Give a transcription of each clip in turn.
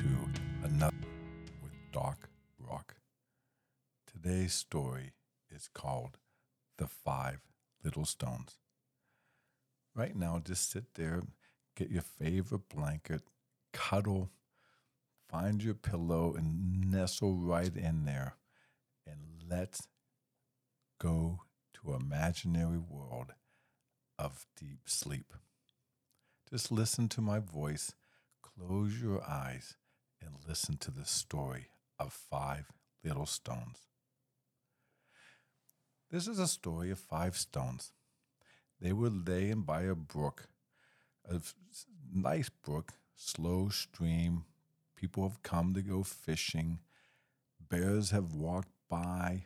to another with Doc Brock. Today's story is called The Five Little Stones. Right now, just sit there, get your favorite blanket, cuddle, find your pillow, and nestle right in there. And let's go to an imaginary world of deep sleep. Just listen to my voice, close your eyes, and listen to the story of Five Little Stones. This is a story of five stones. They were laying by a brook, a nice brook, slow stream. People have come to go fishing. Bears have walked by,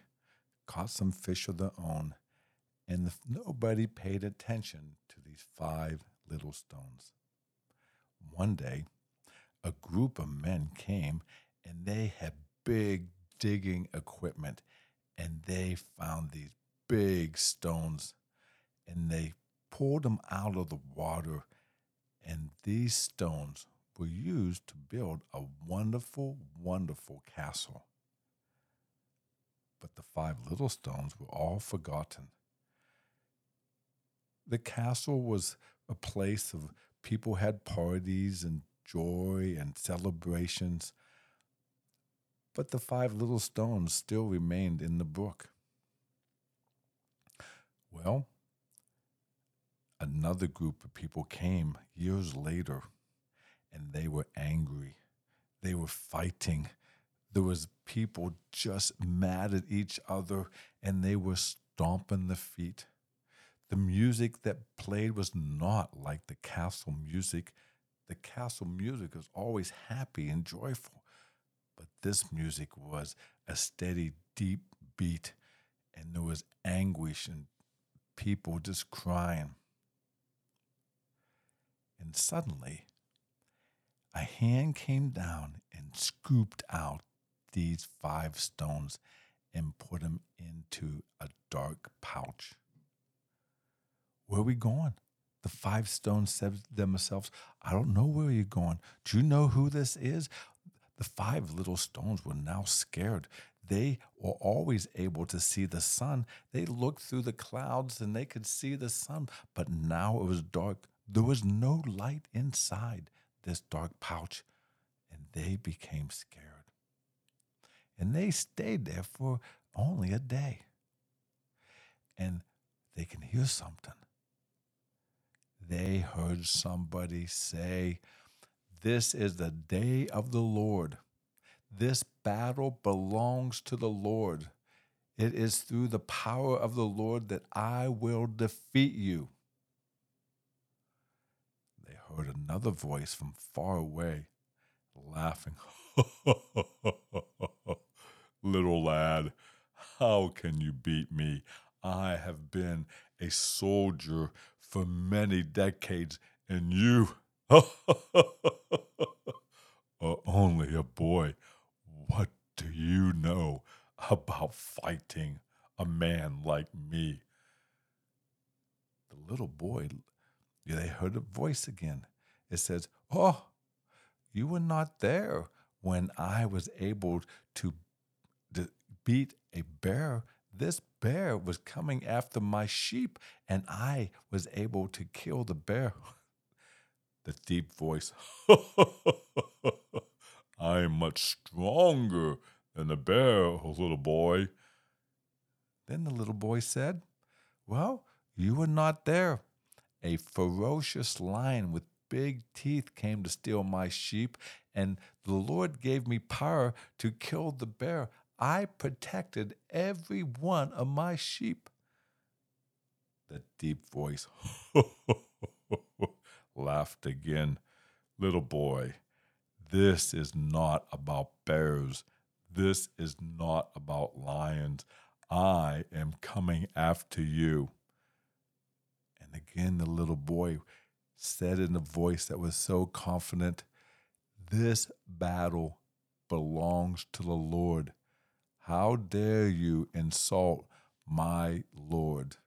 caught some fish of their own, and nobody paid attention to these five little stones. One day, a group of men came, and they had big digging equipment, and they found these big stones, and they pulled them out of the water, and these stones were used to build a wonderful, wonderful castle. But the five little stones were all forgotten. The castle was a place of people had parties and joy and celebrations, but the five little stones still remained in the brook. Well, another group of people came years later, and they were angry. They were fighting. There was people just mad at each other, and they were stomping their feet. The music that played was not like the castle music. The castle music was always happy and joyful. But this music was a steady, deep beat, and there was anguish and people just crying. And suddenly, a hand came down and scooped out these five stones and put them into a dark pouch. Where are we going? The five stones said to themselves, I don't know where you're going. Do you know who this is? The five little stones were now scared. They were always able to see the sun. They looked through the clouds and they could see the sun, but now it was dark. There was no light inside this dark pouch, and they became scared. And they stayed there for only a day. And they can hear something. They heard somebody say, "This is the day of the Lord. This battle belongs to the Lord. It is through the power of the Lord that I will defeat you." They heard another voice from far away, laughing. "Little lad, how can you beat me? I have been a soldier for many decades, and you are only a boy. What do you know about fighting a man like me?" The little boy, they heard a voice again. It says, "Oh, you were not there when I was able to beat a bear. This bear was coming after my sheep, and I was able to kill the bear." The deep voice, "I am much stronger than the bear, little boy." Then the little boy said, "Well, you were not there. A ferocious lion with big teeth came to steal my sheep, and the Lord gave me power to kill the bear. I protected every one of my sheep." The deep voice laughed again. "Little boy, this is not about bears. This is not about lions. I am coming after you." And again, the little boy said in a voice that was so confident, "This battle belongs to the Lord. How dare you insult my Lord,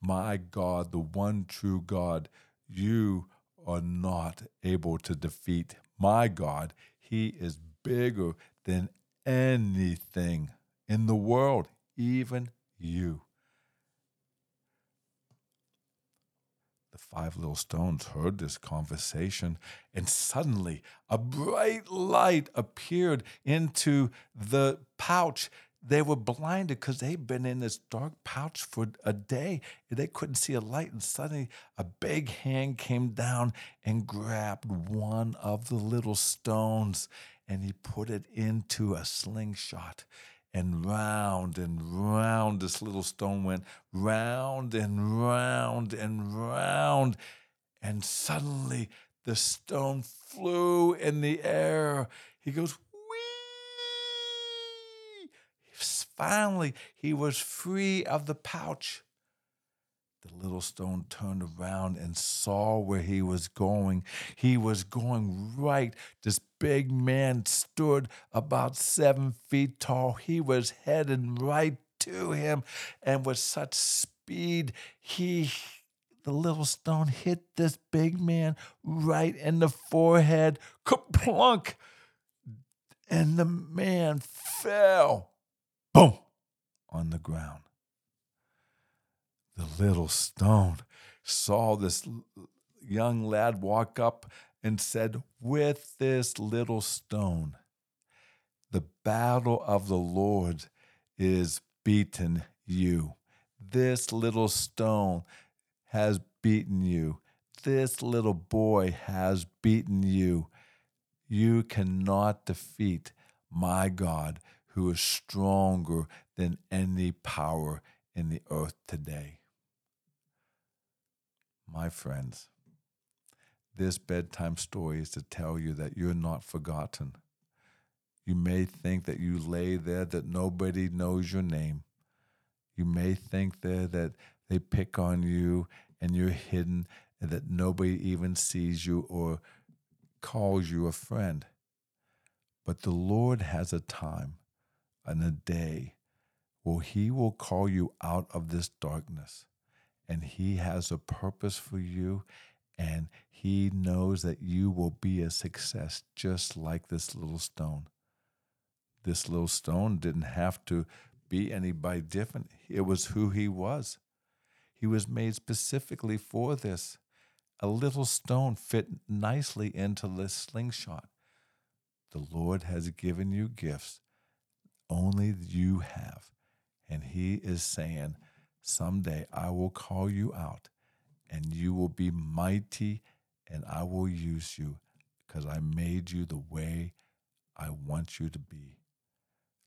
my God, the one true God? You are not able to defeat my God. He is bigger than anything in the world, even you. The five little stones heard this conversation, and suddenly a bright light appeared into the pouch. They were blinded because they'd been in this dark pouch for a day, and they couldn't see a light. And suddenly a big hand came down and grabbed one of the little stones, and he put it into a slingshot. And round this little stone went, round and round and round. And suddenly the stone flew in the air. He goes, whee! Finally, he was free of the pouch. The little stone turned around and saw where he was going. He was going right. This big man stood about 7 feet tall. He was heading right to him. And with such speed, the little stone hit this big man right in the forehead. Ka-plunk! And the man fell. Boom! On the ground. The little stone saw this young lad walk up and said, with this little stone, the battle of the Lord is beaten you. This little stone has beaten you. This little boy has beaten you. You cannot defeat my God, who is stronger than any power in the earth today. My friends, this bedtime story is to tell you that you're not forgotten. You may think that you lay there that nobody knows your name. You may think there that they pick on you and you're hidden and that nobody even sees you or calls you a friend. But the Lord has a time and a day where He will call you out of this darkness. And He has a purpose for you, and He knows that you will be a success just like this little stone. This little stone didn't have to be anybody different. It was who he was. He was made specifically for this. A little stone fit nicely into this slingshot. The Lord has given you gifts only you have, and He is saying, someday I will call you out, and you will be mighty, and I will use you because I made you the way I want you to be.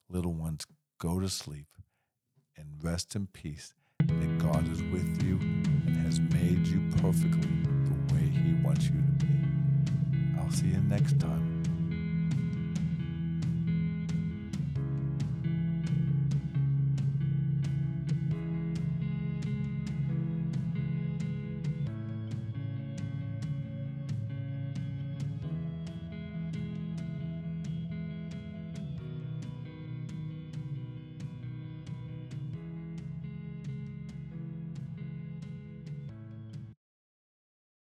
Little ones, go to sleep and rest in peace that God is with you and has made you perfectly the way He wants you to be. I'll see you next time.